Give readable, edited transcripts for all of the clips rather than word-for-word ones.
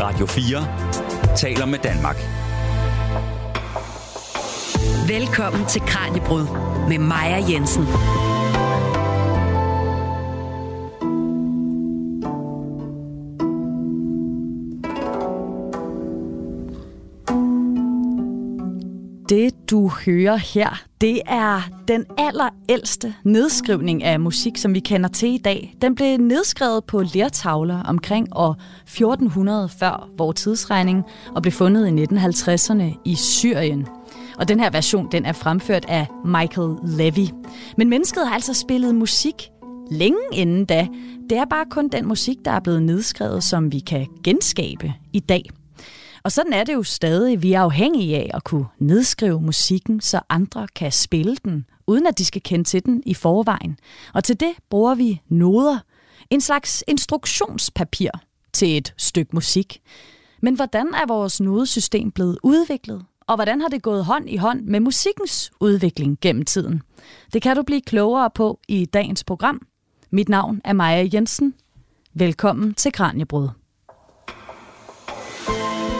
Radio 4 taler med Danmark. Velkommen til Kraniebrud med Maja Jensen. Det, du hører her, det er den allerældste nedskrivning af musik, som vi kender til i dag. Den blev nedskrevet på lertavler omkring år 1400 før vor tidsregning og blev fundet i 1950'erne i Syrien. Og den her version, den er fremført af Michael Levy. Men mennesket har altså spillet musik længe inden da. Det er bare kun den musik, der er blevet nedskrevet, som vi kan genskabe i dag. Og sådan er det jo stadig. Vi er afhængige af at kunne nedskrive musikken, så andre kan spille den, uden at de skal kende til den i forvejen. Og til det bruger vi noder, en slags instruktionspapir til et stykke musik. Men hvordan er vores nodesystem blevet udviklet? Og hvordan har det gået hånd i hånd med musikkens udvikling gennem tiden? Det kan du blive klogere på i dagens program. Mit navn er Maja Jensen. Velkommen til Kraniebrud.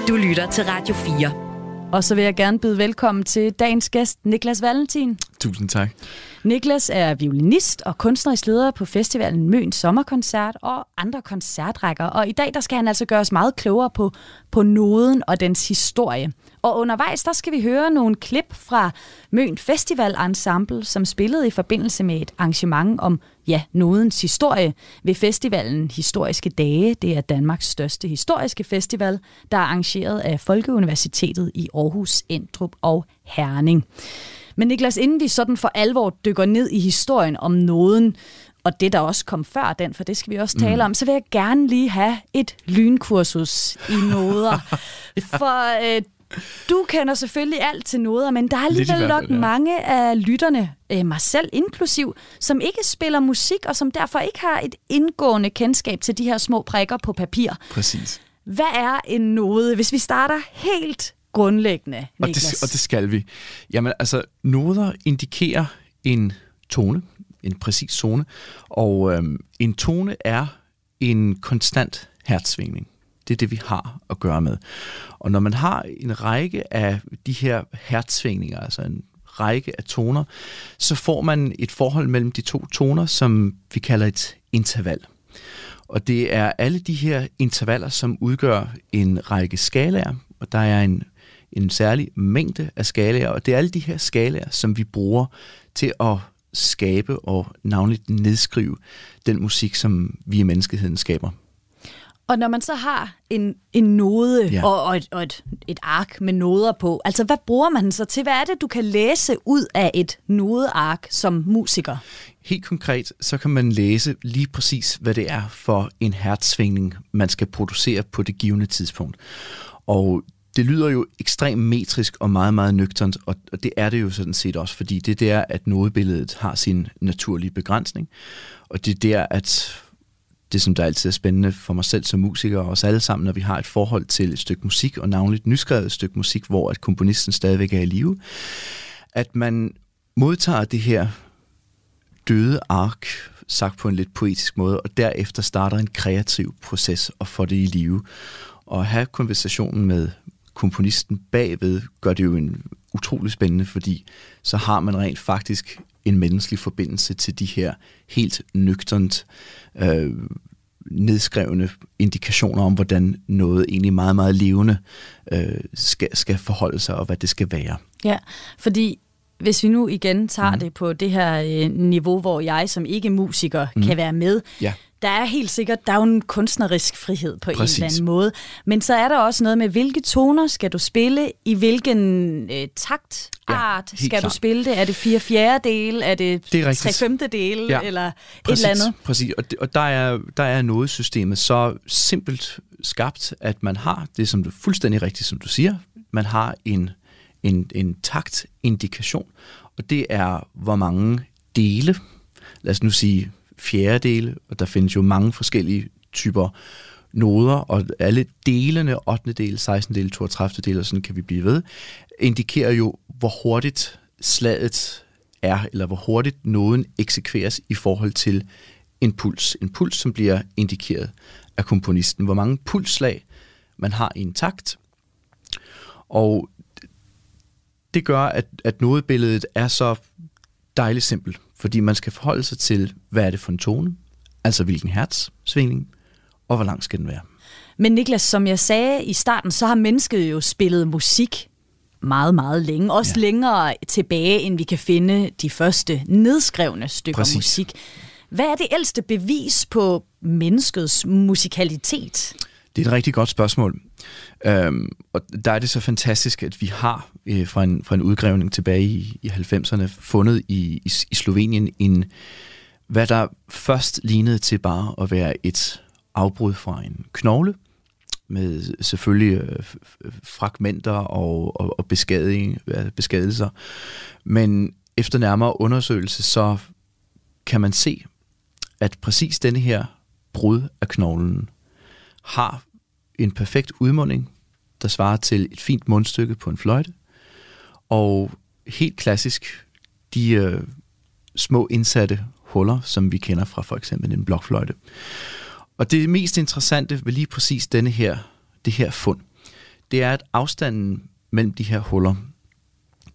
Du lytter til Radio 4. Og så vil jeg gerne byde velkommen til dagens gæst, Niklas Valentin. Tusind tak. Niklas er violinist og kunstnerisk leder på festivalen Møn Sommerkoncert og andre koncertrækker. Og i dag der skal han altså gøre os meget klogere på noden og dens historie. Og undervejs der skal vi høre nogle klip fra Møn Festival Ensemble, som spillede i forbindelse med et arrangement om nodens historie ved festivalen Historiske Dage. Det er Danmarks største historiske festival, der er arrangeret af Folkeuniversitetet i Aarhus, Emdrup og Herning. Men Niklas, inden vi sådan for alvor dykker ned i historien om noden, og det, der også kom før den, for det skal vi også tale om, så vil jeg gerne lige have et lynkursus i noder. For du kender selvfølgelig alt til noder, men der er alligevel nok mange af lytterne, mig selv inklusiv, som ikke spiller musik, og som derfor ikke har et indgående kendskab til de her små prikker på papir. Præcis. Hvad er en node, hvis vi starter helt grundlæggende, Niklas? Og det skal vi. Jamen, altså, noder indikerer en tone, en præcis tone, og en tone er en konstant hertzsvingning. Det er det, vi har at gøre med. Og når man har en række af de her hertzsvingninger, altså en række af toner, så får man et forhold mellem de to toner, som vi kalder et interval. Og det er alle de her intervaller, som udgør en række skalaer, og der er en særlig mængde af skalaer, og det er alle de her skalaer, som vi bruger til at skabe og navnligt nedskrive den musik, som vi i menneskeheden skaber. Og når man så har en node og et ark med noder på, altså hvad bruger man så til? Hvad er det, du kan læse ud af et nodeark som musiker? Helt konkret, så kan man læse lige præcis, hvad det er for en hertzsvingning, man skal producere på det givne tidspunkt. Og det lyder jo ekstremt metrisk og meget, meget nøgternt, og det er det jo sådan set også, fordi det er der, at nodebilledet har sin naturlige begrænsning, og det er der, at det, som der altid er spændende for mig selv som musiker og os alle sammen, når vi har et forhold til et stykke musik, og navnligt nyskrevet stykke musik, hvor at komponisten stadigvæk er i live, at man modtager det her døde ark, sagt på en lidt poetisk måde, og derefter starter en kreativ proces og får det i live. Og at have konversationen med komponisten bagved gør det jo utrolig spændende, fordi så har man rent faktisk en menneskelig forbindelse til de her helt nøgternt nedskrevne indikationer om, hvordan noget egentlig meget, meget levende skal forholde sig, og hvad det skal være. Ja, fordi hvis vi nu igen tager det på det her niveau, hvor jeg som ikke-musiker kan være med, der er helt sikkert, der er en kunstnerisk frihed på en eller anden måde. Men så er der også noget med, hvilke toner skal du spille? I hvilken taktart skal du spille det? Er det 4/4? Er det 3/5? Eller præcis, et eller andet? Præcis, og der er nodesystemet så simpelt skabt, at man har det, som du fuldstændig rigtigt, som du siger. Man har en taktindikation, og det er, hvor mange dele, lad os nu sige 4/4, og der findes jo mange forskellige typer noder, og alle delene, 8. del, 16. del, 32. del, og sådan kan vi blive ved, indikerer jo, hvor hurtigt slaget er, eller hvor hurtigt noden eksekveres i forhold til en puls. En puls, som bliver indikeret af komponisten. Hvor mange pulsslag man har i en takt. Og det gør, at nodebilledet er så dejligt simpelt, fordi man skal forholde sig til, hvad er det for en tone, altså hvilken hertzsvingning, og hvor lang skal den være. Men Niklas, som jeg sagde i starten, så har mennesket jo spillet musik meget, meget længe. Også længere tilbage, end vi kan finde de første nedskrevne stykker musik. Hvad er det ældste bevis på menneskets musikalitet? Det er et rigtig godt spørgsmål. Og der er det så fantastisk, at vi har fra en udgravning tilbage i 90'erne fundet i Slovenien en, hvad der først lignede til bare at være et afbrud fra en knogle, med selvfølgelig fragmenter og beskadigelser. Men efter nærmere undersøgelse, så kan man se, at præcis denne her brud af knoglen har en perfekt udmunding, der svarer til et fint mundstykke på en fløjte. Og helt klassisk, de små indsatte huller, som vi kender fra for eksempel en blokfløjte. Og det mest interessante ved lige præcis det her fund, det er, at afstanden mellem de her huller,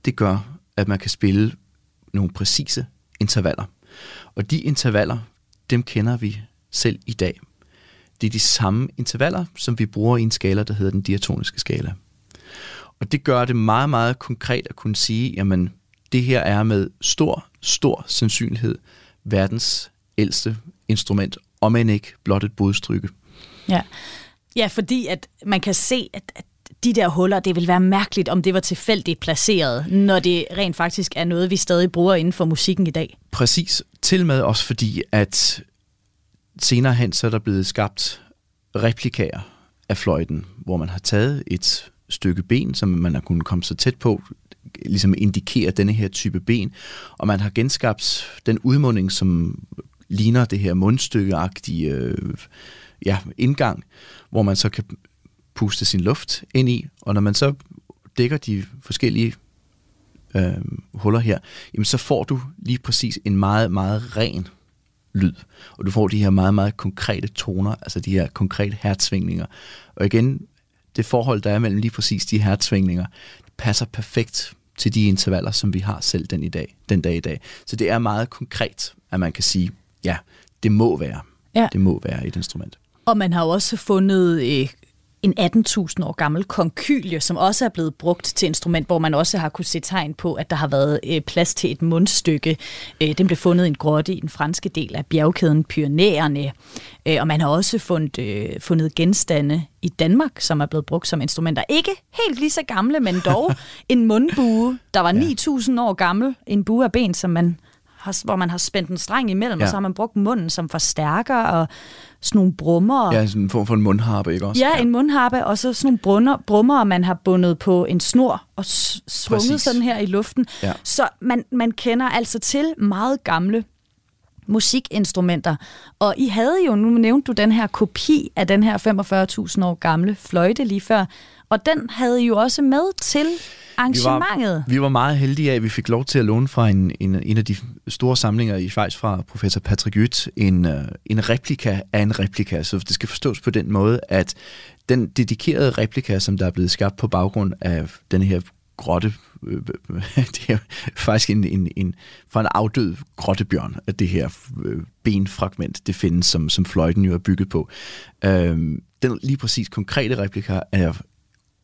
det gør, at man kan spille nogle præcise intervaller. Og de intervaller, dem kender vi selv i dag. Det er de samme intervaller, som vi bruger i en skala, der hedder den diatoniske skala. Og det gør det meget, meget konkret at kunne sige, jamen, det her er med stor, stor sandsynlighed verdens ældste instrument, og man ikke blot et bodstrykke. Ja, fordi at man kan se, at de der huller, det vil være mærkeligt, om det var tilfældigt placeret, når det rent faktisk er noget, vi stadig bruger inden for musikken i dag. Præcis. Tilmed også fordi, at senere hen, så er der blevet skabt replikaer af fløjten, hvor man har taget et stykke ben, som man har kunnet komme så tæt på, ligesom indikerer denne her type ben, og man har genskabt den udmunding, som ligner det her mundstykkeagtige indgang, hvor man så kan puste sin luft ind i, og når man så dækker de forskellige huller her, jamen så får du lige præcis en meget, meget ren lyd, og du får de her meget, meget konkrete toner, altså de her konkrete hertzsvingninger. Og igen, det forhold, der er mellem lige præcis de hertzsvingninger, passer perfekt til de intervaller, som vi har selv den dag i dag. Så det er meget konkret, at man kan sige, ja, det må være. Ja. Det må være et instrument. Og man har også fundet en 18.000 år gammel konkylie, som også er blevet brugt til instrument, hvor man også har kunne se tegn på, at der har været plads til et mundstykke. Den blev fundet i en grotte i den franske del af bjergkæden Pyrenæerne. Og man har også fundet genstande i Danmark, som er blevet brugt som instrumenter. Ikke helt lige så gamle, men dog en mundbue, der var 9.000 år gammel. En bue af ben, som man hvor man har spændt en streng imellem, og så har man brugt munden som forstærker, og sådan nogle brummer. Ja, sådan en form for en mundharpe, ikke også? Ja, en mundharpe, og så sådan nogle brummer, man har bundet på en snor, og svunget sådan her i luften. Ja. Så man kender altså til meget gamle musikinstrumenter. Og I havde jo, nu nævnte du den her kopi af den her 45.000 år gamle fløjte lige før, og den havde I jo også med til arrangementet. Vi var meget heldige af, at vi fik lov til at låne fra en af de store samlinger i Schweiz fra professor Patrick Jytt, en replika af en replika. Så det skal forstås på den måde, at den dedikerede replika, som der er blevet skabt på baggrund af den her grotte, det er faktisk fra en afdød grottebjørn, at det her benfragment, det findes, som fløjten jo er bygget på. Den lige præcis konkrete replika er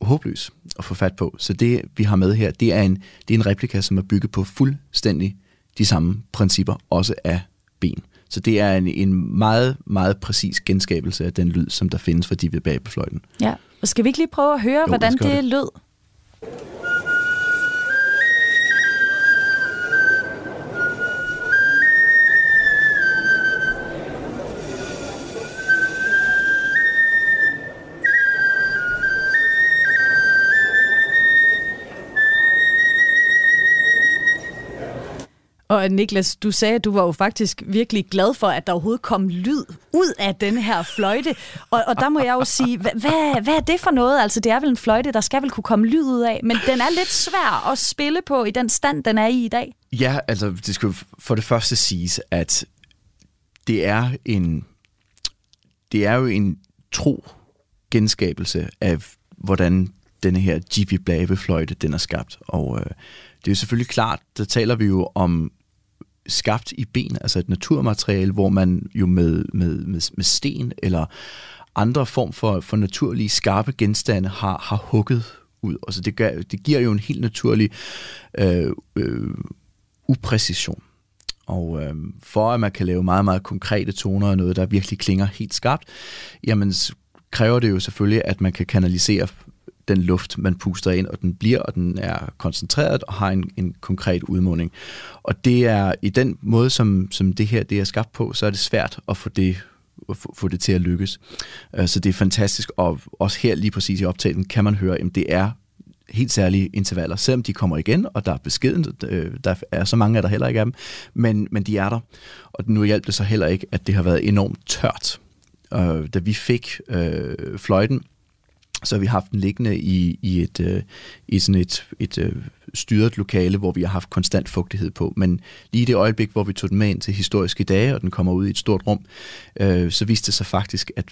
håbløs at få fat på. Så det, vi har med her, det er en replika, som er bygget på fuldstændig de samme principper, også af ben. Så det er en meget, meget præcis genskabelse af den lyd, som der findes for de ved bag på fløjten. Ja, og skal vi ikke lige prøve at høre, hvordan det lød? Og Niklas, du sagde, at du var jo faktisk virkelig glad for, at der overhovedet kom lyd ud af den her fløjte. Og der må jeg jo sige, hvad er det for noget? Altså, det er vel en fløjte, der skal vel kunne komme lyd ud af, men den er lidt svær at spille på i den stand, den er i dag. Ja, altså, det skal for det første siges, at det er jo en tro genskabelse af, hvordan denne her J.B. Blæbefløjte, den er skabt. Og det er jo selvfølgelig klart, der taler vi jo om skabt i ben, altså et naturmateriale, hvor man jo med sten eller andre form for naturlige skarpe genstande har hugget ud. Altså det giver jo en helt naturlig upræcision. Og for at man kan lave meget, meget konkrete toner og noget, der virkelig klinger helt skarpt, jamen kræver det jo selvfølgelig, at man kan kanalisere den luft, man puster ind, og den bliver, og den er koncentreret og har en konkret udmunding. Og det er i den måde, som det her det er skabt på, så er det svært at få det til at lykkes. Så det er fantastisk, og også her lige præcis i optagelsen kan man høre, at det er helt særlige intervaller, selvom de kommer igen, og der er beskeden, der er så mange af der heller ikke af dem, men de er der. Og nu hjalp det så heller ikke, at det har været enormt tørt. Da vi fik fløjten, så har vi haft den liggende i sådan et styret lokale, hvor vi har haft konstant fugtighed på. Men lige i det øjeblik, hvor vi tog den med ind til Historiske Dage, og den kommer ud i et stort rum, så viste det sig faktisk, at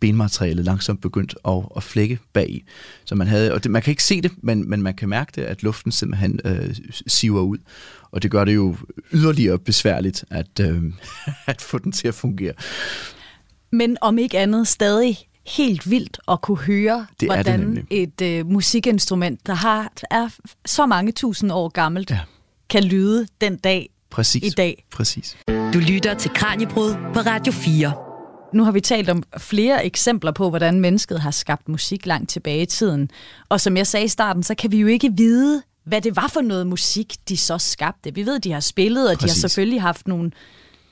benmaterialet langsomt begyndte at flække bagi. Så man havde, og det, man kan ikke se det, men man kan mærke det, at luften simpelthen siver ud. Og det gør det jo yderligere besværligt at få den til at fungere. Men om ikke andet stadig helt vildt at kunne høre, hvordan et musikinstrument, der er så mange tusind år gammelt, ja, kan lyde den dag. Præcis. I dag. Præcis. Du lytter til Kraniebrud på Radio 4. Nu har vi talt om flere eksempler på, hvordan mennesket har skabt musik langt tilbage i tiden. Og som jeg sagde i starten, så kan vi jo ikke vide, hvad det var for noget musik, de så skabte. Vi ved, de har spillet, og præcis, de har selvfølgelig haft nogle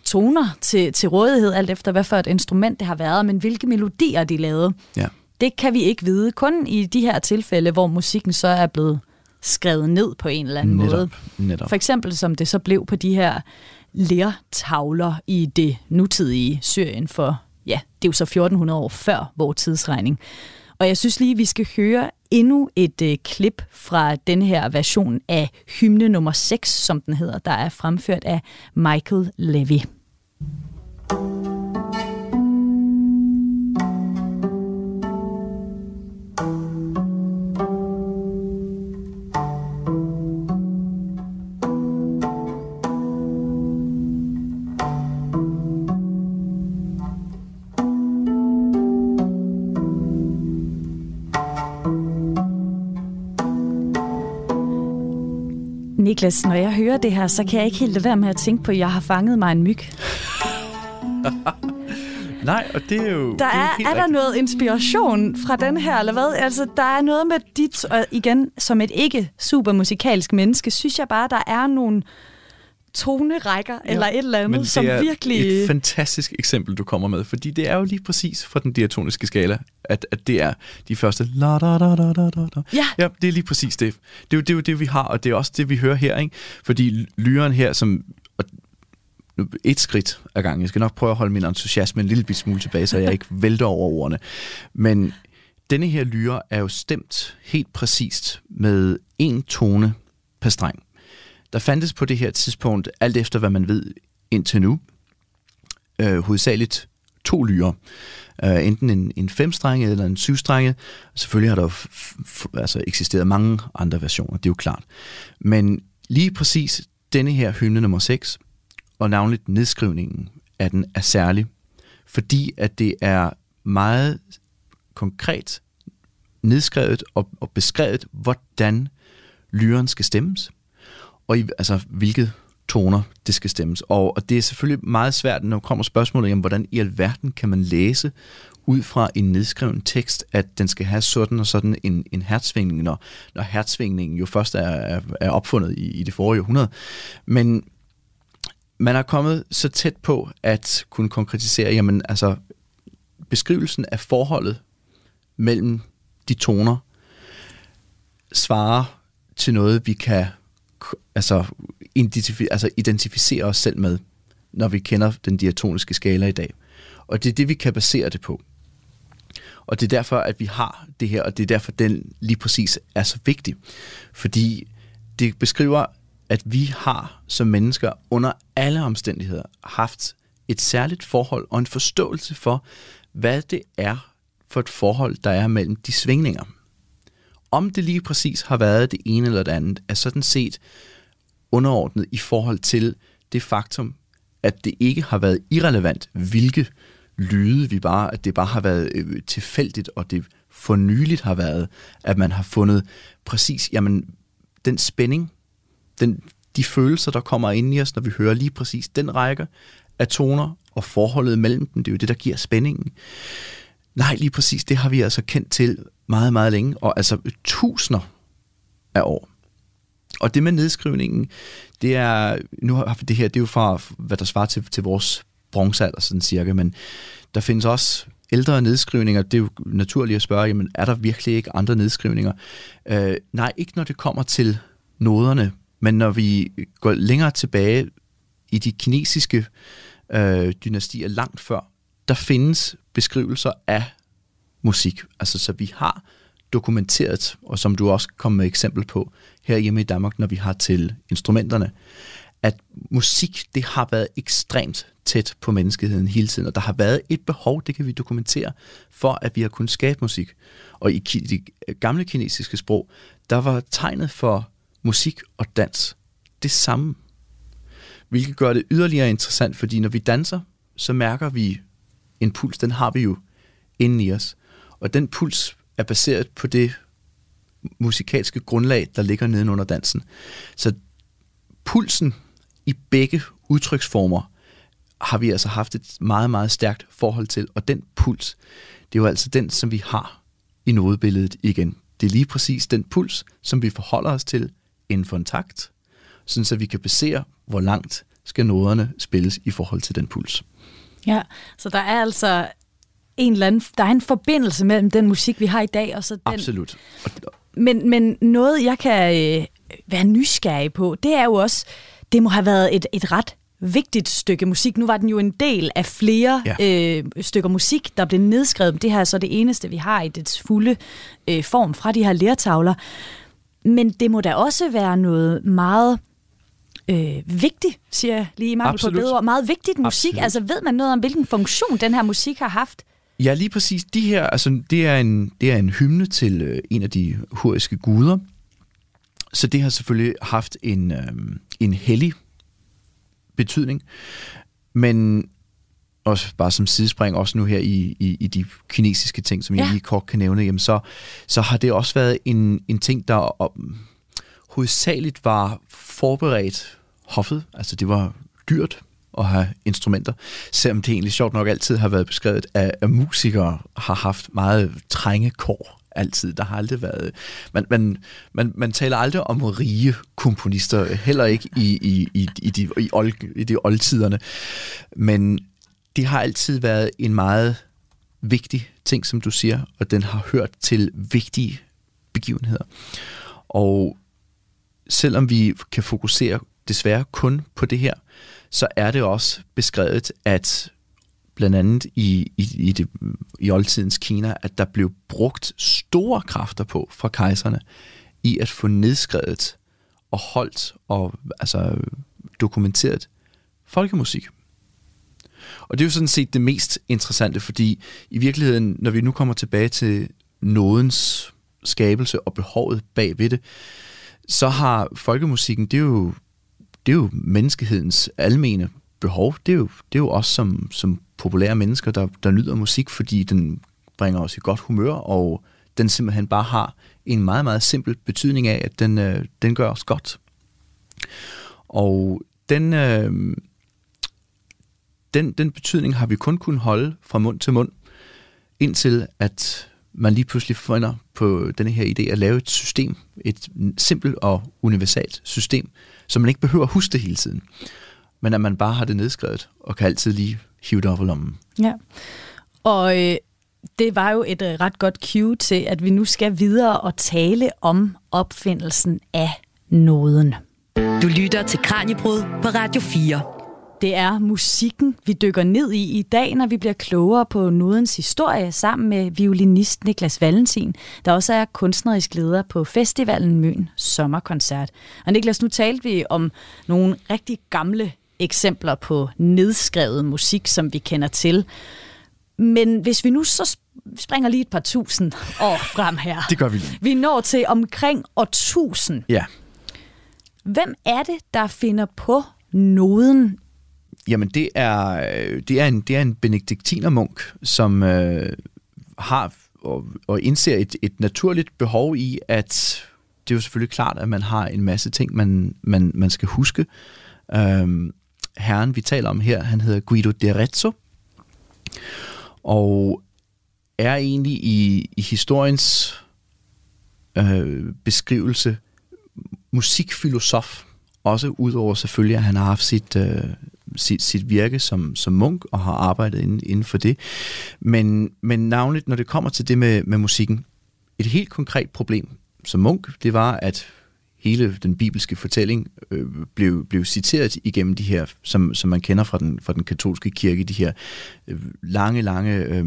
toner til rådighed, alt efter hvad for et instrument det har været, men hvilke melodier de lavede, ja, det kan vi ikke vide. Kun i de her tilfælde, hvor musikken så er blevet skrevet ned på en eller anden måde. Netop. For eksempel som det så blev på de her lertavler i det nutidige Syrien for, ja, det er jo så 1400 år før vores tidsregning. Og jeg synes lige, vi skal høre endnu et klip fra den her version af hymne nummer 6, som den hedder, der er fremført af Michael Levy. Niklas, når jeg hører det her, så kan jeg ikke helt lade være med at tænke på, at jeg har fanget mig en myg. Nej, og det er jo... Der er noget inspiration fra den her, eller hvad? Altså, der er noget med dit, og igen, som et ikke super musikalsk menneske, synes jeg bare, der er nogle tonerækker, ja, eller et eller andet, som virkelig... Men det er et fantastisk eksempel, du kommer med, fordi det er jo lige præcis fra den diatoniske skala, at det er de første... La, da, da, da, da, da. Ja. Ja, det er lige præcis det. Det er jo det, vi har, og det er også det, vi hører her, ikke? Fordi lyren her, som... Et skridt ad gangen. Jeg skal nok prøve at holde min entusiasme en lille smule tilbage, så jeg ikke vælter over ordene. Men denne her lyre er jo stemt helt præcist med en tone per streng. Der fandtes på det her tidspunkt, alt efter hvad man ved indtil nu, hovedsageligt to lyre. Enten en femstrenget eller en syvstrenget. Selvfølgelig har der jo eksisteret mange andre versioner, det er jo klart. Men lige præcis denne her hymne nummer 6, og navnligt nedskrivningen af den er særlig, fordi at det er meget konkret nedskrevet og beskrevet, hvordan lyren skal stemmes, og hvilke toner det skal stemmes. Og det er selvfølgelig meget svært, når kommer spørgsmålet om, hvordan i alverden kan man læse ud fra en nedskreven tekst, at den skal have sådan og sådan en hertsvingning, når hertsvingningen jo først er opfundet i det forrige århundrede. Men man er kommet så tæt på at kunne konkretisere, jamen altså beskrivelsen af forholdet mellem de toner svarer til noget, vi kan identificere os selv med, når vi kender den diatoniske skala i dag. Og det er det, vi kan basere det på. Og det er derfor, at vi har det her, og det er derfor, den lige præcis er så vigtig. Fordi det beskriver, at vi har som mennesker under alle omstændigheder haft et særligt forhold og en forståelse for, hvad det er for et forhold, der er mellem de svingninger. Om det lige præcis har været det ene eller det andet, er sådan set underordnet i forhold til det faktum, at det ikke har været irrelevant, hvilke lyde vi bare, at det bare har været tilfældigt, og det for nyligt har været, at man har fundet præcis, jamen, den spænding, de følelser, der kommer ind i os, når vi hører lige præcis den række af toner og forholdet mellem dem, det er jo det, der giver spændingen. Nej, lige præcis, det har vi altså kendt til meget, meget længe, og altså tusinder af år. Og det med nedskrivningen, det er, nu har vi det her, det er jo fra, hvad der svarer til vores bronzealder, sådan cirka, men der findes også ældre nedskrivninger. Det er jo naturligt at spørge, jamen, er der virkelig ikke andre nedskrivninger? Nej, ikke når det kommer til noderne, men når vi går længere tilbage i de kinesiske dynastier langt før, der findes beskrivelser af musik. Altså, så vi har dokumenteret, og som du også kom med eksempel på herhjemme i Danmark, når vi har til instrumenterne, at musik, det har været ekstremt tæt på menneskeheden hele tiden, og der har været et behov, det kan vi dokumentere, for at vi har kunnet skabe musik. Og i det gamle kinesiske sprog, der var tegnet for musik og dans det samme, hvilket gør det yderligere interessant, fordi når vi danser, så mærker vi en puls, den har vi jo inden i os, og den puls er baseret på det musikalske grundlag, der ligger nedenunder dansen. Så pulsen i begge udtryksformer har vi altså haft et meget, meget stærkt forhold til, og den puls, det er jo altså den, som vi har i nodebilledet igen. Det er lige præcis den puls, som vi forholder os til inden for en takt, sådan så vi kan basere, hvor langt skal noderne spilles i forhold til den puls. Ja, så der er altså en eller anden, der er en forbindelse mellem den musik, vi har i dag, og så den. Absolut. Men noget, jeg kan være nysgerrig på, det er jo også, det må have været et ret vigtigt stykke musik. Nu var den jo en del af flere stykker musik, der blev nedskrevet. Det her er så det eneste, vi har i dets fulde form fra de her lertavler. Men det må da også være noget meget vigtigt, siger jeg lige i mangel på bedre ord. Meget vigtigt musik. Absolut. Altså ved man noget om, hvilken funktion den her musik har haft? Ja, lige præcis. De her, altså, det er en hymne til en af de hurriske guder. Så det har selvfølgelig haft en hellig betydning. Men også bare som sidespring, også nu her i de kinesiske ting, som jeg lige kort kan nævne, jamen så har det også været en ting, der hovedsageligt var forberedt hoffet. Altså det var dyrt at have instrumenter, selvom det egentlig sjovt nok altid har været beskrevet, at musikere har haft meget trænge kår. Altid. Der har aldrig været... Man taler aldrig om rige komponister, heller ikke i de oldtiderne. Men det har altid været en meget vigtig ting, som du siger, og den har hørt til vigtige begivenheder. Og selvom vi kan fokusere desværre kun på det her, så er det også beskrevet, at blandt andet i oldtidens Kina, at der blev brugt store kræfter på fra kejserne i at få nedskrevet og holdt og altså dokumenteret folkemusik. Og det er jo sådan set det mest interessante, fordi i virkeligheden, når vi nu kommer tilbage til nodens skabelse og behovet bag ved det, så har folkemusikken, det er jo menneskehedens almene behov. Det er jo os som populære mennesker, der nyder musik, fordi den bringer os i godt humør, og den simpelthen bare har en meget, meget simpel betydning af, at den gør os godt. Og den betydning har vi kun kunnet holde fra mund til mund, indtil at man lige pludselig finder på denne her idé at lave et system, et simpelt og universalt system, så man ikke behøver at huske det hele tiden, men at man bare har det nedskrevet, og kan altid lige hive det op i lommen. Ja, og det var jo et ret godt cue til, at vi nu skal videre og tale om opfindelsen af noden. Du lytter til Kraniebrud på Radio 4. Det er musikken, vi dykker ned i dag, når vi bliver klogere på nodens historie, sammen med violinist Niklas Valentin, der også er kunstnerisk leder på festivalen Møn Sommerkoncert. Og Niklas, nu talte vi om nogle rigtig gamle eksempler på nedskrevet musik, som vi kender til. Men hvis vi nu så Vi springer lige et par tusind år frem her. Det gør vi lige. Vi når til omkring år 1000. Ja. Hvem er det, der finder på noden? Jamen, det er en benediktinermunk, som har og indser et naturligt behov i, at det er jo selvfølgelig klart, at man har en masse ting, man skal huske. Herren, vi taler om her, han hedder Guido d'Arezzo, og er egentlig i historiens beskrivelse musikfilosof, også udover selvfølgelig, at han har haft sit virke som munk og har arbejdet inden for det. Men navnligt, når det kommer til det med musikken, et helt konkret problem som munk, det var, at hele den bibelske fortælling blev citeret igennem de her, som man kender fra den katolske kirke, de her lange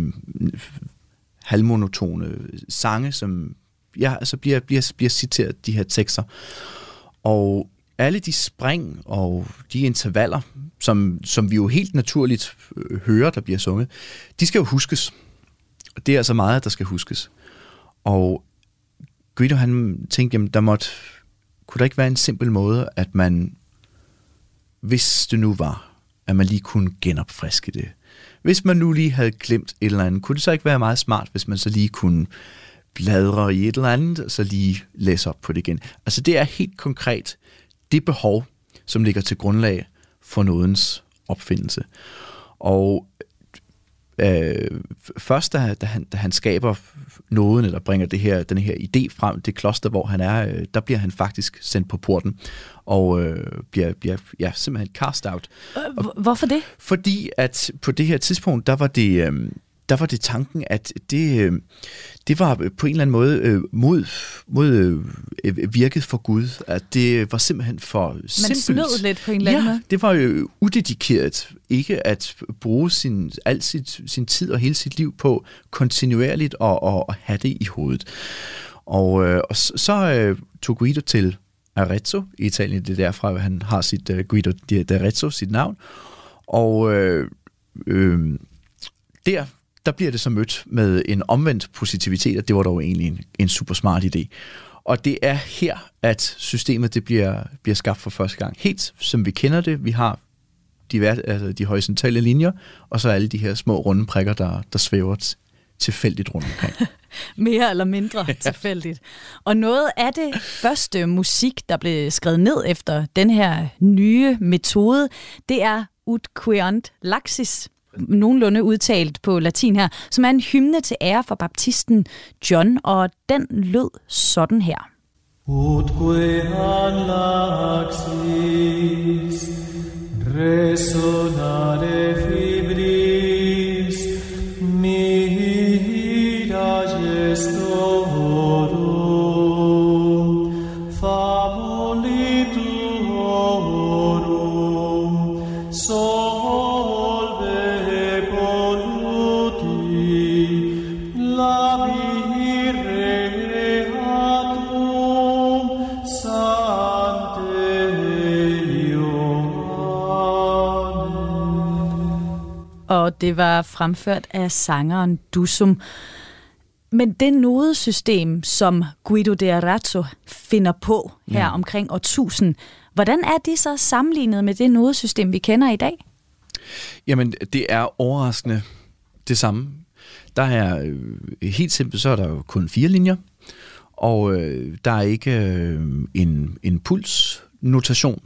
halvmonotone sange, som ja, altså bliver citeret, de her tekster. Og alle de spring og de intervaller, som vi jo helt naturligt hører, der bliver sunget, de skal jo huskes. Det er altså meget, der skal huskes. Og Guido, han tænkte, jamen, kunne der ikke være en simpel måde, at man, hvis det nu var, at man lige kunne genopfriske det. Hvis man nu lige havde glemt et eller andet, kunne det så ikke være meget smart, hvis man så lige kunne bladre i et eller andet, og så lige læse op på det igen. Altså det er helt konkret det behov, som ligger til grundlag for nodens opfindelse. Og først, da han skaber noden, eller bringer den her idé frem, det kloster, hvor han er, der bliver han faktisk sendt på porten, og bliver simpelthen cast out. Hvorfor det? Fordi at på det her tidspunkt, der var det tanken, at det var på en eller anden måde mod virket for Gud, at det var simpelthen for simpelt. Man snød lidt på en eller anden måde. Ja, det var jo udedikeret ikke at bruge al sin tid og hele sit liv på kontinuerligt og have det i hovedet. Og så tog Guido til Arezzo i Italien, det er derfra, han har sit Guido d'Arezzo, sit navn, og der bliver det så mødt med en omvendt positivitet, og det var dog egentlig en super smart idé. Og det er her, at systemet det bliver skabt for første gang. Helt som vi kender det, vi har de horisontale linjer, og så alle de her små runde prikker, der svæver tilfældigt rundt omkring. Mere eller mindre tilfældigt. Og noget af det første musik, der blev skrevet ned efter den her nye metode, det er Ut Queant Laxis. Nogenlunde udtalt på latin her, som er en hymne til ære for baptisten John, og den lød sådan her. Ut queant laxis resonare fibris mihira gestorum famuli tuorum og det var fremført af sangeren Dusum. Men det nodesystem, som Guido d'Arezzo finder på her omkring år 1000, hvordan er det så sammenlignet med det nodesystem, vi kender i dag? Jamen, det er overraskende det samme. Der er helt simpelt, så er der jo kun 4 linjer, og der er ikke en puls. Notation.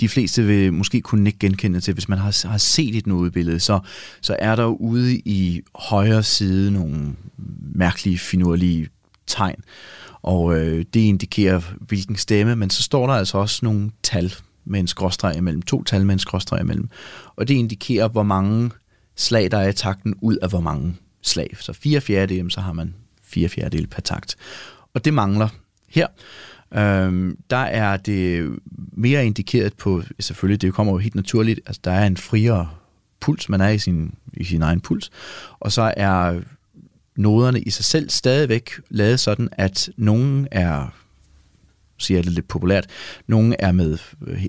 De fleste vil måske kunne ikke genkende til, hvis man har set et nodebillede, så er der ude i højre side nogle mærkelige, finurlige tegn, og det indikerer, hvilken stemme, men så står der altså også nogle tal med en skråstreg imellem, 2 tal med en skråstreg imellem, og det indikerer, hvor mange slag, der er i takten, ud af hvor mange slag. Så 4/4, så har man 4/4 per takt. Og det mangler her. Der er det mere indikeret på, selvfølgelig, det kommer jo helt naturligt, altså der er en friere puls, man er i sin egen puls, og så er noderne i sig selv stadigvæk lavet sådan, at nogen er siger jeg det lidt populært. Nogle er med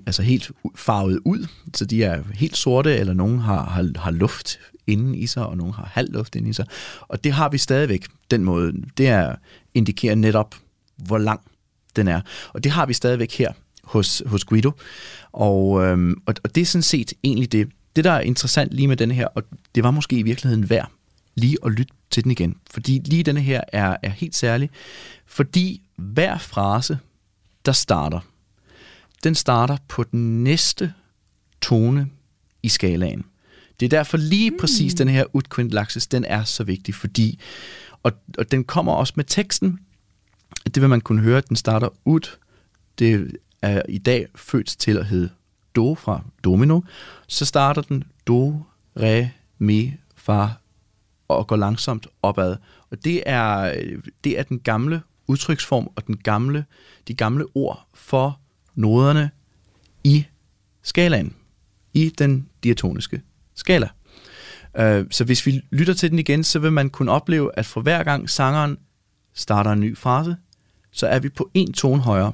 altså helt farvet ud, så de er helt sorte, eller nogen har luft inden i sig, og nogen har halv luft inden i sig. Og det har vi stadigvæk, den måde. Det indikerer netop, hvor lang den er. Og det har vi stadigvæk her hos Guido. Og det er sådan set egentlig det. Det, der er interessant lige med denne her, og det var måske i virkeligheden værd lige at lytte til den igen. Fordi lige denne her er helt særlig. Fordi hver frase, der starter, den starter på den næste tone i skalaen. Det er derfor lige præcis den her Ut Queant Laxis, den er så vigtig, fordi, og den kommer også med teksten, det vil man kunne høre, at den starter ut, det er i dag født til at hedde do fra domino, så starter den do, re, mi, fa, og går langsomt opad. Og det er den gamle udtryksform og de gamle ord for noderne i skalaen, i den diatoniske skala. Så hvis vi lytter til den igen, så vil man kunne opleve, at for hver gang sangeren starter en ny frase, så er vi på en tone højere,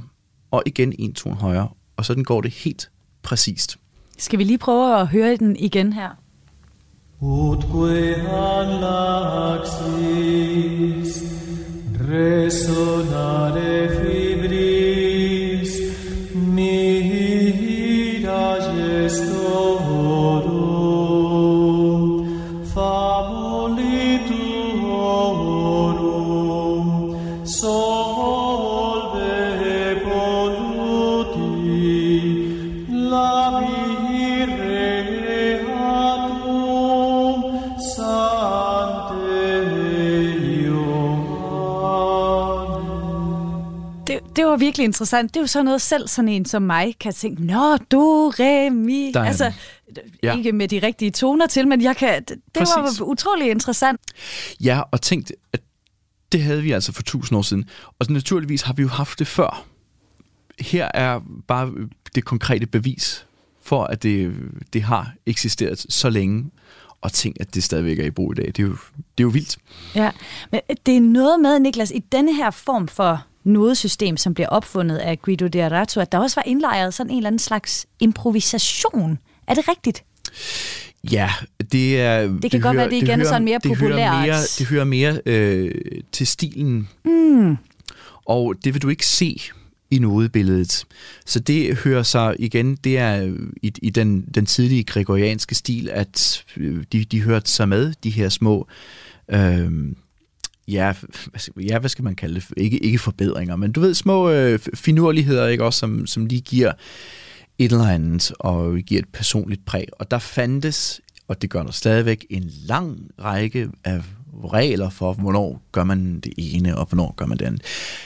og igen en tone højere, og sådan går det helt præcist. Skal vi lige prøve at høre den igen her? Ut queant laxis, resonare fibris, mira gestorum, famuli tuorum, solve polluti, lavi reatum, sante Johanne. Det var virkelig interessant. Det er jo sådan noget, selv sådan en som mig kan tænke, nå, do, re, mi, altså... Ja. Ikke med de rigtige toner til, men det var utrolig interessant. Ja, og tænkte, at det havde vi altså for 1000 år siden. Og så naturligvis har vi jo haft det før. Her er bare det konkrete bevis for, at det har eksisteret så længe, og tænk, at det stadigvæk er i brug i dag. Det er jo vildt. Ja, men det er noget med, Niklas, i denne her form for nodesystem, som bliver opfundet af Guido d'Arezzo, at der også var indlejret sådan en eller anden slags improvisation. Er det rigtigt? Ja, det er... Det kan godt være, det igen er sådan mere populært. Det hører mere til stilen. Mm. Og det vil du ikke se i nodebilledet. Så det hører sig igen, det er i den tidlige gregorianske stil, at de hørte sig med, de her små... hvad skal man kalde det? Ikke forbedringer, men du ved, små finurligheder, ikke også, som lige giver... et eller andet, og giver et personligt præg. Og der fandtes, og det gør der stadigvæk, en lang række af regler for, hvornår gør man det ene, og hvornår gør man det andet.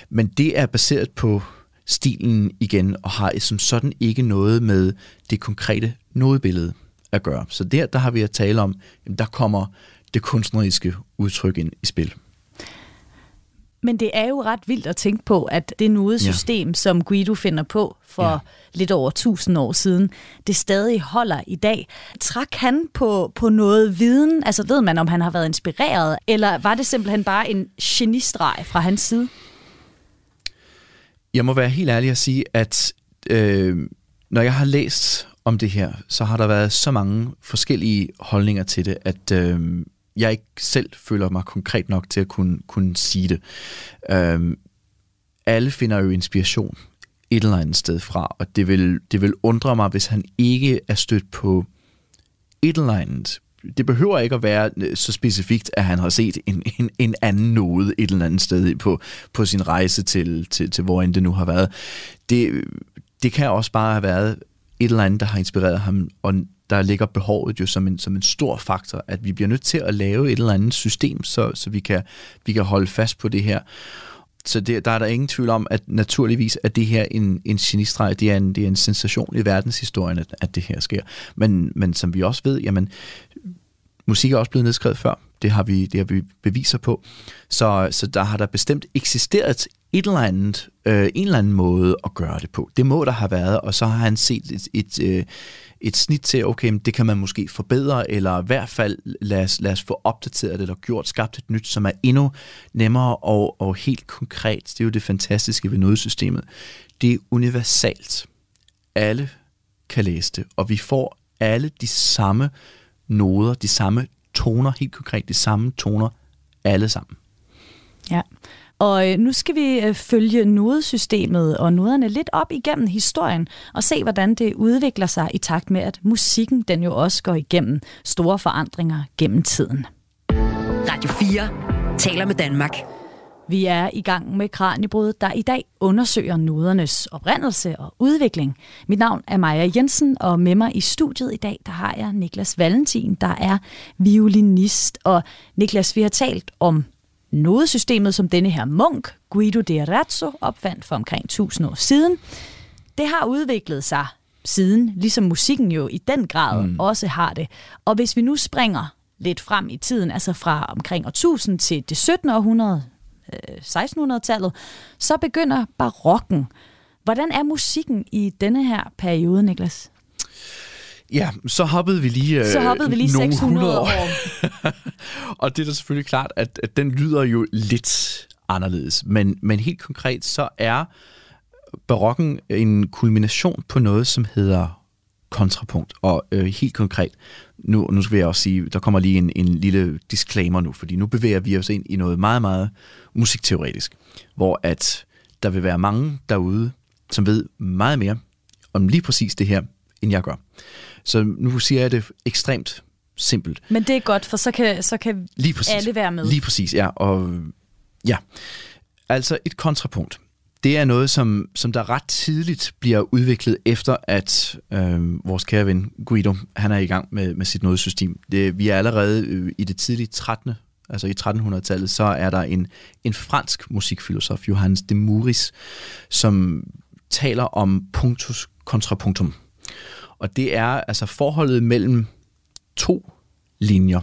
Men det er baseret på stilen igen, og har som sådan ikke noget med det konkrete nodebillede at gøre. Så der har vi at tale om, jamen, der kommer det kunstneriske udtryk ind i spil. Men det er jo ret vildt at tænke på, at det nodesystem, som Guido finder på for lidt over 1000 år siden, det stadig holder i dag. Trak han på noget viden? Altså ved man, om han har været inspireret, eller var det simpelthen bare en genistreg fra hans side? Jeg må være helt ærlig at sige, at når jeg har læst om det her, så har der været så mange forskellige holdninger til det, at... jeg ikke selv føler mig konkret nok til at kunne sige det. Alle finder jo inspiration et eller andet sted fra, og det vil undre mig, hvis han ikke er stødt på et eller andet. Det behøver ikke at være så specifikt, at han har set en anden node et eller andet sted på sin rejse til hvor end det nu har været. Det kan også bare have været et eller andet, der har inspireret ham, og der ligger behovet jo som en stor faktor, at vi bliver nødt til at lave et eller andet system, så vi kan holde fast på det her. Så der er der ingen tvivl om, at naturligvis er det her en genistreg, det er en sensation i verdenshistorien, at det her sker. Men som vi også ved, jamen, musik er også blevet nedskrevet før, det har vi beviser på, så der har der bestemt eksisteret et eller andet, en eller anden måde at gøre det på. Det må der have været, og så har han set et snit til, okay, det kan man måske forbedre, eller i hvert fald lad os få opdateret det, eller skabt et nyt, som er endnu nemmere og helt konkret. Det er jo det fantastiske ved nodesystemet. Det er universalt. Alle kan læse det, og vi får alle de samme noder, de samme toner, helt konkret de samme toner, alle sammen. Ja, og nu skal vi følge nodesystemet og noderne lidt op igennem historien og se, hvordan det udvikler sig i takt med, at musikken den jo også går igennem store forandringer gennem tiden. Radio 4 taler med Danmark. Vi er i gang med Kraniebrud, der i dag undersøger nodernes oprindelse og udvikling. Mit navn er Maja Jensen, og med mig i studiet i dag, der har jeg Niklas Valentin, der er violinist. Og Niklas, vi har talt om nodesystemet, som denne her munk, Guido d'Arezzo, opfandt for omkring 1000 år siden. Det har udviklet sig siden, ligesom musikken jo i den grad også har det. Og hvis vi nu springer lidt frem i tiden, altså fra omkring 1000 til det 17. århundrede, 1600-tallet, så begynder barokken. Hvordan er musikken i denne her periode, Niklas? Ja, så hoppede vi lige 600 år. Og det er da selvfølgelig klart, at den lyder jo lidt anderledes. Men helt konkret, så er barokken en kulmination på noget, som hedder kontrapunkt. Og helt konkret, nu skal jeg også sige, der kommer lige en lille disclaimer nu, fordi nu bevæger vi os ind i noget meget, meget musikteoretisk, hvor at der vil være mange derude, som ved meget mere om lige præcis det her, end jeg gør. Så nu siger jeg det ekstremt simpelt. Men det er godt, for så kan alle være med. Lige præcis, ja. Og, ja. Altså et kontrapunkt. Det er noget, som der ret tidligt bliver udviklet efter, at vores kære ven Guido, han er i gang med sit nodesystem. Vi er allerede i det tidlige 13. Altså i 1300-tallet, så er der en fransk musikfilosof, Johannes de Muris, som taler om punctus contrapunctum. Og det er altså forholdet mellem to linjer.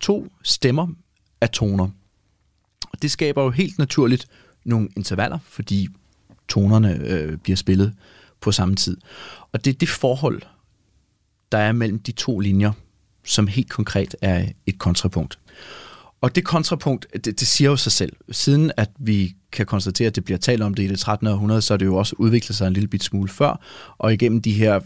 To stemmer af toner. Og det skaber jo helt naturligt nogle intervaller, fordi tonerne bliver spillet på samme tid. Og det er det forhold, der er mellem de to linjer, som helt konkret er et kontrapunkt. Og det kontrapunkt, det siger jo sig selv. Siden at vi kan konstatere, at det bliver talt om det i det 13. århundrede, så er det jo også udviklet sig en lille bit smule før. Og igennem de her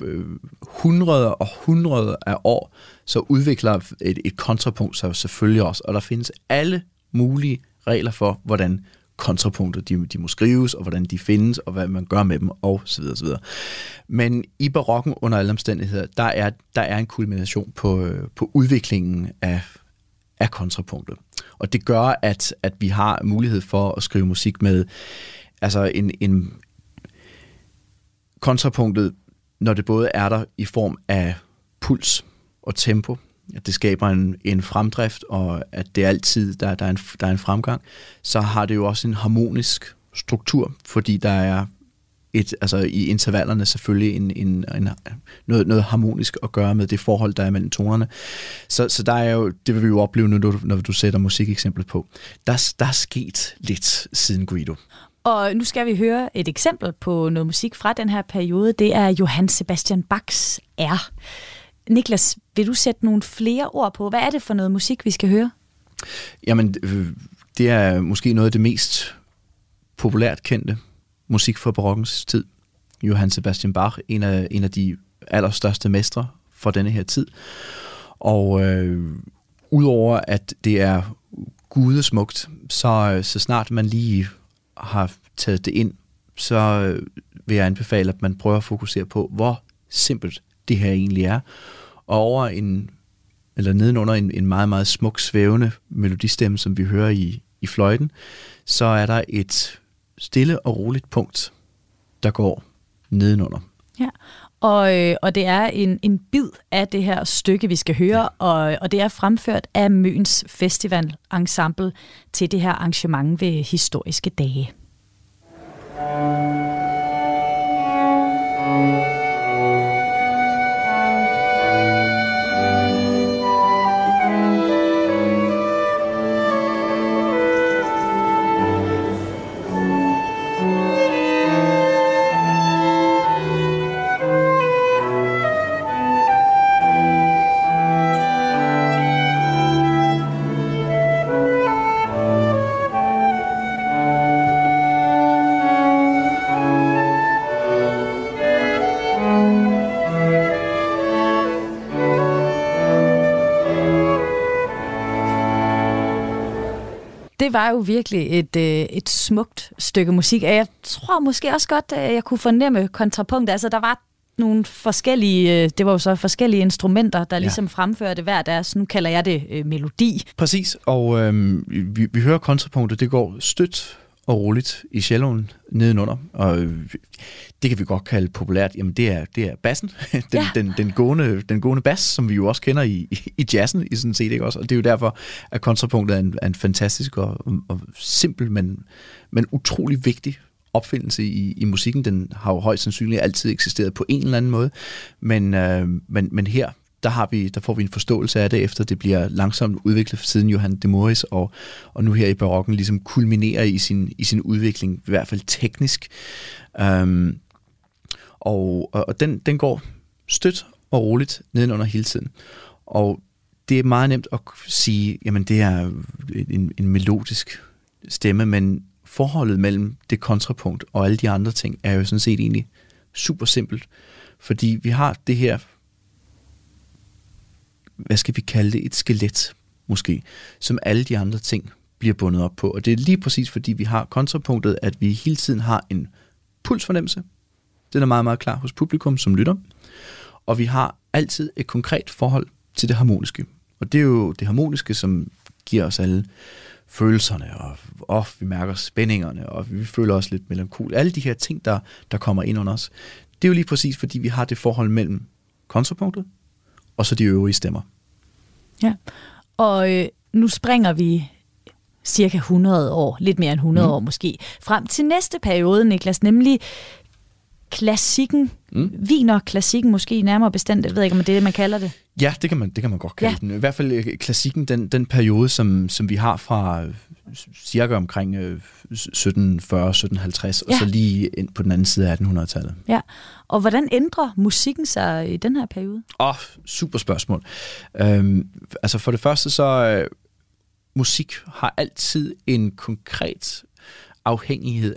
hundreder og hundreder af år, så udvikler et kontrapunkt sig selvfølgelig også. Og der findes alle mulige regler for, hvordan kontrapunkter de må skrives, og hvordan de findes, og hvad man gør med dem, og så videre, så videre. Men i barokken under alle omstændigheder, der er en kulmination på udviklingen af kontrapunktet. Og det gør, at vi har mulighed for at skrive musik med altså en kontrapunktet, når det både er der i form af puls og tempo, at det skaber en fremdrift, og at det altid, der er en fremgang, så har det jo også en harmonisk struktur, fordi der er i intervallerne selvfølgelig noget harmonisk at gøre med det forhold, der er mellem tonerne. Så der er jo, det vil vi jo opleve nu, når du sætter musikeksemplet på. Der er sket lidt siden Guido. Og nu skal vi høre et eksempel på noget musik fra den her periode. Det er Johann Sebastian Bachs R. Niklas, vil du sætte nogle flere ord på? Hvad er det for noget musik, vi skal høre? Jamen, det er måske noget af det mest populært kendte musik fra barokkens tid. Johann Sebastian Bach, en af de allerstørste mestre fra denne her tid. Og udover at det er gudesmukt, så snart man lige har taget det ind, så vil jeg anbefale, at man prøver at fokusere på, hvor simpelt det her egentlig er. Og over nedenunder en meget, meget smuk, svævende melodistemme, som vi hører i fløjten, så er der et stille og roligt punkt, der går nedenunder. Ja, og det er en bid af det her stykke, vi skal høre, ja. og det er fremført af Møns Festival Ensemble til det her arrangement ved Historiske Dage. det var jo virkelig et smukt stykke musik. Jeg tror måske også godt, at jeg kunne fornemme kontrapunkt. Altså, der var nogle forskellige, det var jo så forskellige instrumenter, der ligesom fremførte hver deres, nu kalder jeg det melodi. Præcis, og vi hører kontrapunktet, det går stødt og roligt i celloen nedenunder, og det kan vi godt kalde populært, jamen det er bassen, den gående bas, som vi jo også kender i jazzen i sådan set, ikke også? Og det er jo derfor, at kontrapunktet er en fantastisk og simpel, men utrolig vigtig opfindelse i musikken. Den har jo højst sandsynligt altid eksisteret på en eller anden måde, men her, der får vi en forståelse af det, efter det bliver langsomt udviklet siden Johann de Muris, og nu her i barokken ligesom kulminerer i sin udvikling, i hvert fald teknisk. Og den går stødt og roligt nedenunder hele tiden. Og det er meget nemt at sige, jamen det er en melodisk stemme, men forholdet mellem det kontrapunkt og alle de andre ting er jo sådan set egentlig super simpelt, fordi vi har det her, hvad skal vi kalde det, et skelet måske, som alle de andre ting bliver bundet op på. Og det er lige præcis, fordi vi har kontrapunktet, at vi hele tiden har en pulsfornemmelse. Den er meget, meget klar hos publikum, som lytter. Og vi har altid et konkret forhold til det harmoniske. Og det er jo det harmoniske, som giver os alle følelserne, og vi mærker spændingerne, og vi føler os lidt melankol. Alle de her ting, der kommer ind under os. Det er jo lige præcis, fordi vi har det forhold mellem kontrapunktet og så de øvrige stemmer. Ja, og nu springer vi cirka 100 år, lidt mere end 100 år måske, frem til næste periode, Niklas, nemlig klassikken, Wiener-klassikken måske nærmere bestemt, jeg ved ikke, om det er det, man kalder det. Ja, det kan man godt kalde den. I hvert fald klassikken, den periode, som vi har fra cirka omkring 1740, 1750, og så lige ind på den anden side af 1800-tallet. Ja, og hvordan ændrer musikken sig i den her periode? Super spørgsmål. Altså for det første så, musik har altid en konkret afhængighed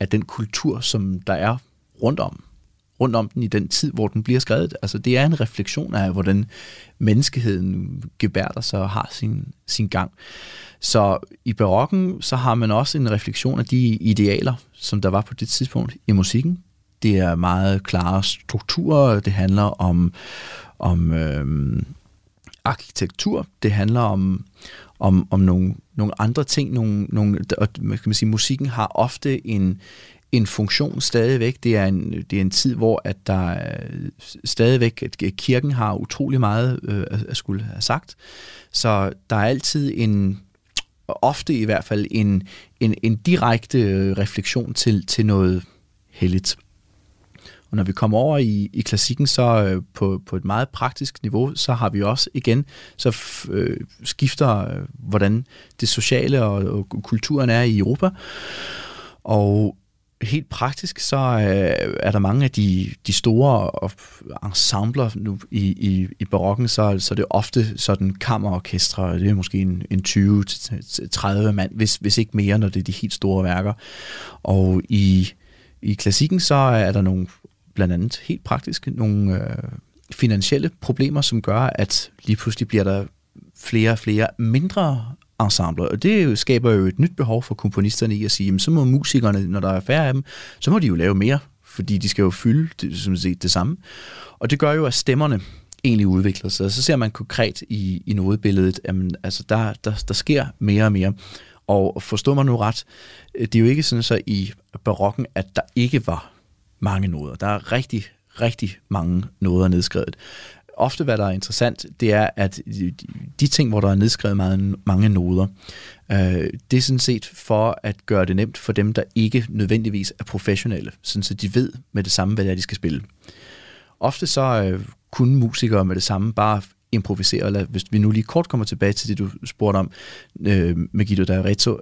af den kultur, som der er rundt om den i den tid, hvor den bliver skrevet. Altså det er en refleksion af, hvordan menneskeheden gebærder sig og har sin gang. Så i barokken, så har man også en refleksion af de idealer, som der var på det tidspunkt i musikken. Det er meget klare strukturer, det handler om arkitektur, det handler om nogle andre ting, og man kan sige, musikken har ofte en funktion stadigvæk. Det er en tid, hvor at der stadigvæk, at kirken har utrolig meget at skulle have sagt. Så der er altid ofte i hvert fald en direkte refleksion til noget helligt. Og når vi kommer over i klassikken, så på et meget praktisk niveau, så har vi også igen, så skifter hvordan det sociale og kulturen er i Europa. Og helt praktisk, så er der mange af de store ensembler nu i barokken, så det er ofte sådan kammerorkestre, og det er måske en 20-30 mand, hvis ikke mere, når det er de helt store værker. Og i klassikken, så er der nogle, blandt andet helt praktisk, nogle finansielle problemer, som gør, at lige pludselig bliver der flere og flere mindre ensembler, og det skaber jo et nyt behov for komponisterne i at sige, jamen, så må musikerne, når der er færre af dem, så må de jo lave mere, fordi de skal jo fylde det samme. Og det gør jo, at stemmerne egentlig udvikler sig, og så ser man konkret i nodebilledet, jamen, altså der sker mere og mere. Og forstår man nu ret, det er jo ikke sådan så i barokken, at der ikke var mange noder. Der er rigtig, rigtig mange noder nedskrevet. Ofte, hvad der er interessant, det er, at de ting, hvor der er nedskrevet mange noder, det er sådan set for at gøre det nemt for dem, der ikke nødvendigvis er professionelle, sådan så de ved med det samme, hvad det er, de skal spille. Ofte så kunne musikere med det samme bare improvisere, eller hvis vi nu lige kort kommer tilbage til det, du spurgte om med Guido d'Arezzo,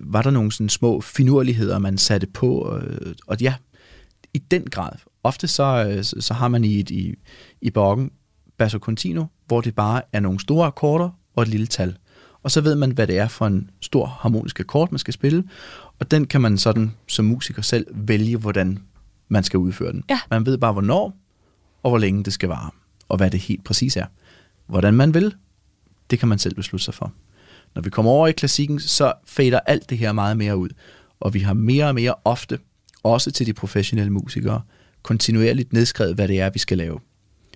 var der nogle sådan små finurligheder, man satte på, og ja, i den grad. Ofte så har man i barokken basso continuo, hvor det bare er nogle store akkorder og et lille tal. Og så ved man, hvad det er for en stor harmonisk akkord, man skal spille, og den kan man sådan som musiker selv vælge, hvordan man skal udføre den. Ja. Man ved bare, hvornår og hvor længe det skal vare, og hvad det helt præcis er. Hvordan man vil, det kan man selv beslutte sig for. Når vi kommer over i klassikken, så fader alt det her meget mere ud. Og vi har mere og mere ofte, også til de professionelle musikere, kontinuerligt nedskrevet, hvad det er, vi skal lave.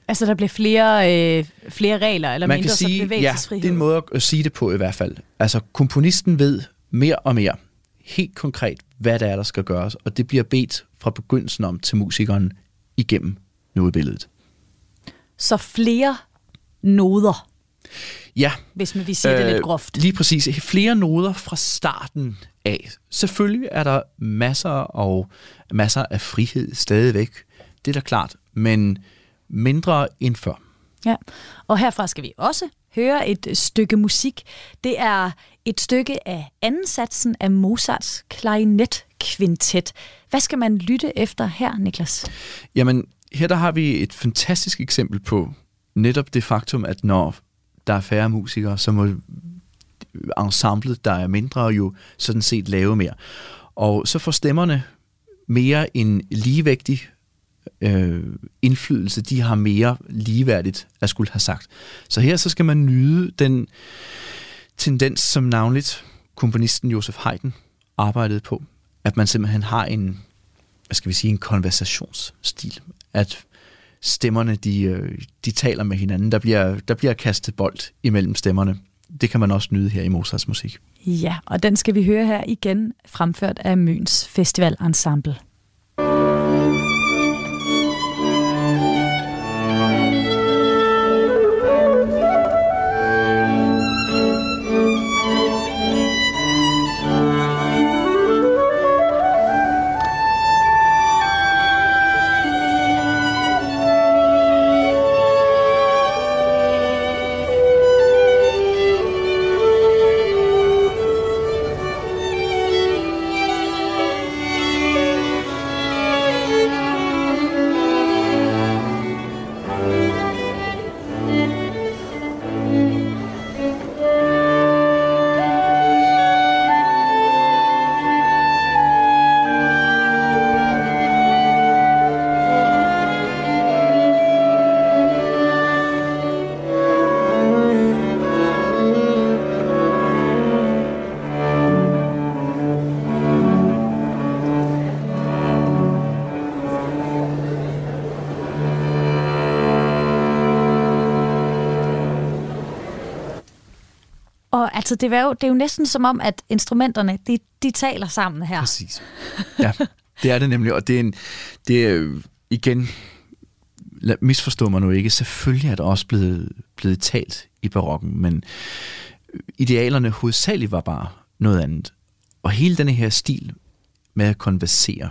Altså, der bliver flere regler, eller man mindre som bevægelsesfrihed? Ja, det er en måde at sige det på i hvert fald. Altså, komponisten ved mere og mere, helt konkret, hvad der er, der skal gøres, og det bliver bedt fra begyndelsen om til musikeren igennem nodebilledet. Så flere noder? Ja. Hvis man vil sige det lidt groft. Lige præcis. Flere noder fra starten af. Selvfølgelig er der masser af frihed stadigvæk. Det er da klart, men mindre end før. Ja, og herfra skal vi også høre et stykke musik. Det er et stykke af anden satsen af Mozarts klarinetkvintet. Hvad skal man lytte efter her, Niklas? Jamen, her der har vi et fantastisk eksempel på netop det faktum, at når der er færre musikere, så må ensemblet, der er mindre, jo sådan set lave mere. Og så får stemmerne mere en ligevægtig indflydelse, de har mere ligeværdigt at skulle have sagt. Så her så skal man nyde den tendens, som navnligt komponisten Joseph Haydn arbejdede på, at man simpelthen har en, hvad skal vi sige, en konversationsstil, at stemmerne, de taler med hinanden. Der bliver kastet bold imellem stemmerne. Det kan man også nyde her i Mozarts musik. Ja, og den skal vi høre her igen, fremført af Møns Festival Ensemble. Altså, det er jo næsten som om, at instrumenterne, de taler sammen her. Præcis. Ja, det er det nemlig. Og igen, misforstå mig nu ikke, selvfølgelig er der også blevet talt i barokken, men idealerne hovedsageligt var bare noget andet. Og hele denne her stil med at konversere,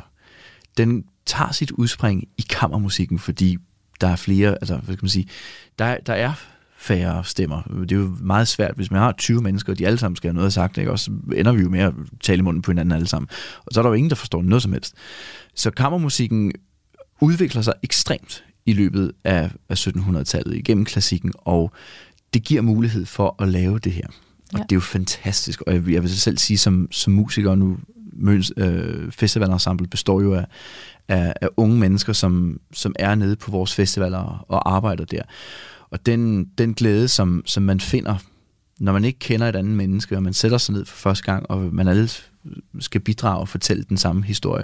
den tager sit udspring i kammermusikken, fordi der er flere, altså, hvad skal man sige, der er færre stemmer. Det er jo meget svært, hvis man har 20 mennesker, og de alle sammen skal have noget at sagt, ikke? Og så ender vi jo med at tale i munden på hinanden alle sammen. Og så er der jo ingen, der forstår noget som helst. Så kammermusikken udvikler sig ekstremt i løbet af 1700-tallet igennem klassikken, og det giver mulighed for at lave det her. Og ja, det er jo fantastisk, og jeg vil selv sige, som musiker nu, Møns Festival Ensemble består jo af unge mennesker, som er nede på vores festivaler og arbejder der. Og den glæde, som man finder, når man ikke kender et andet menneske, og man sætter sig ned for første gang, og man alle skal bidrage og fortælle den samme historie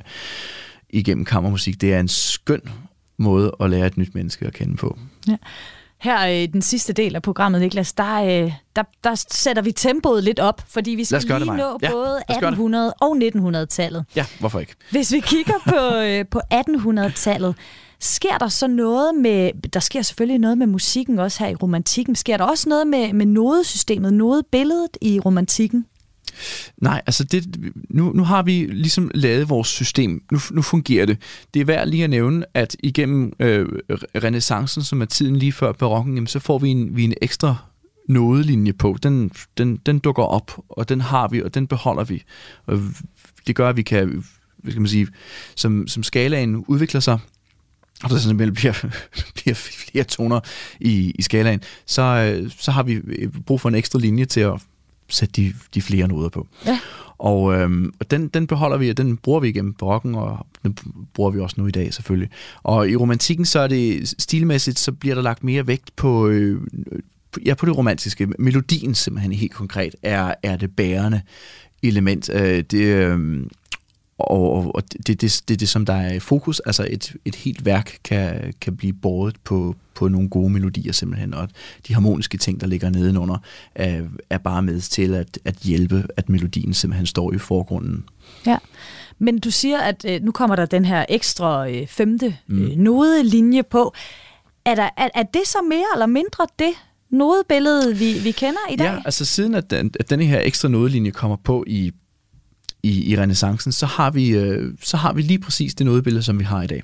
igennem kammermusik, det er en skøn måde at lære et nyt menneske at kende på. Ja. Her i den sidste del af programmet, Niklas, der sætter vi tempoet lidt op, fordi vi skal lige nå både 1800- og 1900-tallet. Ja, hvorfor ikke? Hvis vi kigger på 1800-tallet, sker der så noget med, der sker selvfølgelig noget med musikken også her i romantikken, sker der også noget med nodesystemet, nodebilledet i romantikken? Nej, altså nu har vi ligesom lavet vores system, nu fungerer det. Det er værd lige at nævne, at igennem renæssancen, som er tiden lige før barokken, jamen, så får vi en ekstra nodelinje på. Den dukker op, og den har vi, og den beholder vi. Og det gør, at vi kan, hvad skal man sige, som skalaen udvikler sig, og der simpelthen bliver flere toner i skalaen, så har vi brug for en ekstra linje til at sætte de flere noder på. Ja. Og den beholder vi, og den bruger vi igennem barokken, og den bruger vi også nu i dag selvfølgelig. Og i romantikken, så er det stilmæssigt, så bliver der lagt mere vægt på ja, på det romantiske. Melodien simpelthen helt konkret er det bærende element. Og det, som der er i fokus. Altså et helt værk kan blive båret på nogle gode melodier simpelthen, og de harmoniske ting, der ligger nedenunder, er bare med til at hjælpe, at melodien simpelthen står i forgrunden. Ja, men du siger, at nu kommer der den her ekstra femte nodelinje på. Er det så mere eller mindre det nodebillede, vi kender i dag? Ja, altså siden at denne her ekstra nodelinje kommer på i renæssancen, så har vi lige præcis det nodebillede, som vi har i dag.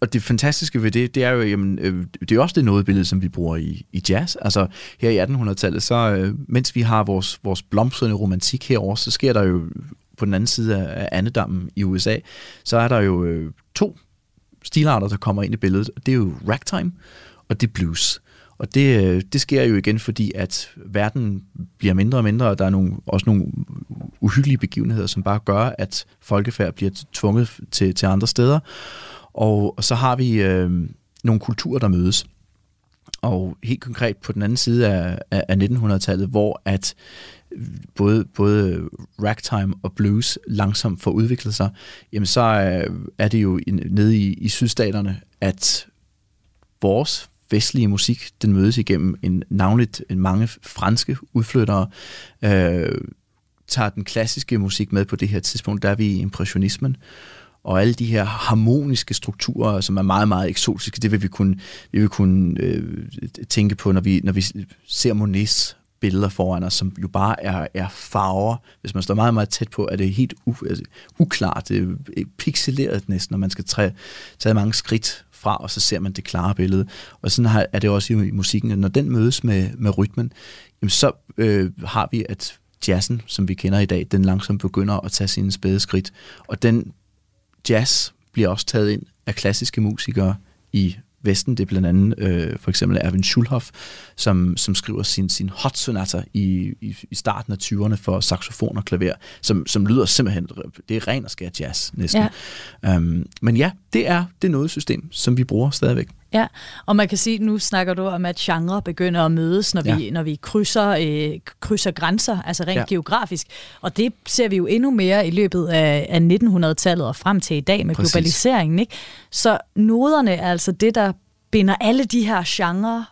Og det fantastiske ved det er jo, jamen, det er også det nodebillede, som vi bruger i jazz. Altså her i 1800-tallet, så mens vi har vores blomstrende romantik herovre, så sker der jo på den anden side af andedammen i USA, så er der jo to stilarter, der kommer ind i billedet. Det er jo ragtime, og det er blues. Og det sker jo igen, fordi at verden bliver mindre og mindre, og der er også nogle uhyggelige begivenheder, som bare gør, at folkefærd bliver tvunget til andre steder. Og så har vi nogle kulturer, der mødes. Og helt konkret på den anden side af 1900-tallet, hvor at både ragtime og blues langsomt får udviklet sig, jamen så er det jo nede i sydstaterne, at vores vestlige musik, den mødes igennem navnligt mange franske udflyttere, tager den klassiske musik med på det her tidspunkt, der er vi i impressionismen, og alle de her harmoniske strukturer, som er meget, meget eksotiske, det vil vi kunne tænke på, når vi ser Monets billeder foran os, som jo bare er farver. Hvis man står meget, meget tæt på, er det helt uklart, det er pixeleret næsten, når man skal tage mange skridt fra, og så ser man det klare billede. Og sådan er det også i musikken, når den mødes med rytmen, jamen så har vi, at jazzen, som vi kender i dag, den langsomt begynder at tage sine spæde skridt, og den jazz bliver også taget ind af klassiske musikere i Vesten. Det er blandt andet for eksempel Erwin Schulhoff, som skriver sin hot sonater i starten af 20'erne for saxofon og klaver, som lyder simpelthen, det er ren og skær jazz næsten. Ja. Men ja, det er noget system, som vi bruger stadigvæk. Ja, og man kan sige, nu snakker du om, at genre begynder at mødes, når vi krydser grænser, altså rent geografisk. Og det ser vi jo endnu mere i løbet af 1900-tallet og frem til i dag med globaliseringen, ikke? Så noderne er altså det, der binder alle de her genre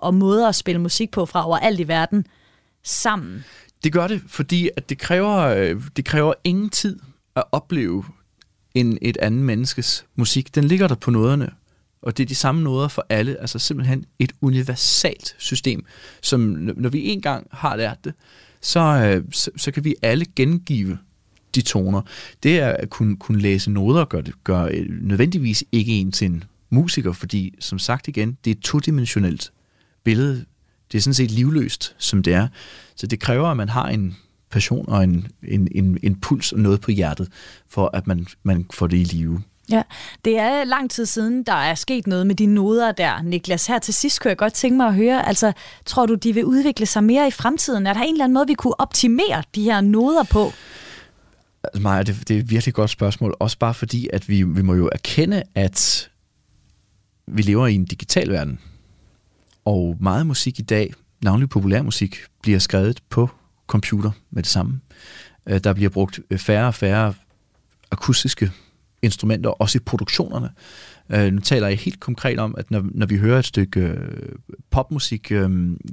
og måder at spille musik på fra overalt i verden sammen. Det gør det, fordi at det kræver ingen tid at opleve end et andet menneskes musik. Den ligger der på noderne. Og det er de samme noder for alle, altså simpelthen et universalt system, som når vi engang har lært det, så kan vi alle gengive de toner. Det er at kunne læse noder gør nødvendigvis ikke en til en musiker, fordi som sagt igen, det er et todimensionelt billede. Det er sådan set livløst, som det er. Så det kræver, at man har en passion og en puls og noget på hjertet, for at man får det i live. Ja, det er lang tid siden, der er sket noget med de noder der, Niklas. Her til sidst kunne jeg godt tænke mig at høre, altså tror du, de vil udvikle sig mere i fremtiden? Er der en eller anden måde, vi kunne optimere de her noder på? Altså Maja, det er et virkelig godt spørgsmål, også bare fordi, at vi må jo erkende, at vi lever i en digital verden. Og meget musik i dag, navnlig populærmusik, bliver skrevet på computer med det samme. Der bliver brugt færre og færre akustiske instrumenter, også i produktionerne. Nu taler jeg helt konkret om, at når vi hører et stykke popmusik,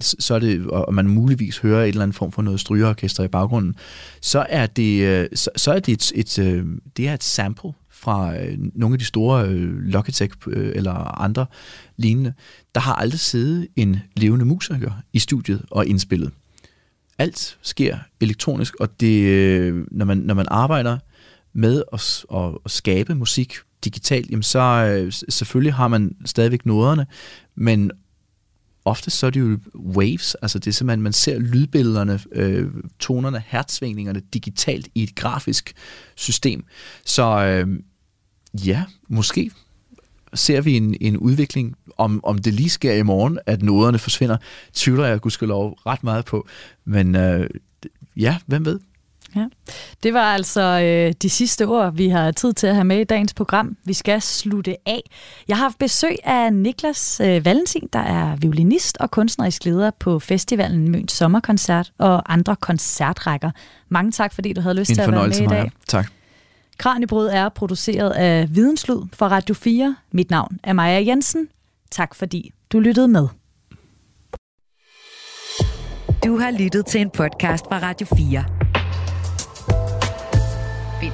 så er det, og man muligvis hører et eller andet form for noget strygeorkester i baggrunden, så er det et sample fra nogle af de store Logitech eller andre lignende. Der har aldrig siddet en levende musiker i studiet og indspillet. Alt sker elektronisk, og det, når man arbejder med at skabe musik digitalt, jamen så selvfølgelig har man stadigvæk noderne, men ofte så er det jo waves, altså det er simpelthen, man ser lydbillederne, tonerne, hertzsvingningerne digitalt i et grafisk system. Så ja, måske ser vi en udvikling, om det lige sker i morgen, at noderne forsvinder, tvivler jeg gudskelov ret meget på, men ja, hvem ved? Ja. Det var altså de sidste ord, vi har tid til at have med i dagens program. Vi skal slutte af. Jeg har haft besøg af Niklas Valentin, der er violinist og kunstnerisk leder på festivalen Møn Sommerkoncert og andre koncertrækker. Mange tak, fordi du havde lyst til at være med i dag. Tak. Kraniebrud er produceret af Videnslyd for Radio 4. Mit navn er Maja Jensen. Tak fordi du lyttede med. Du har lyttet til en podcast fra Radio 4. Find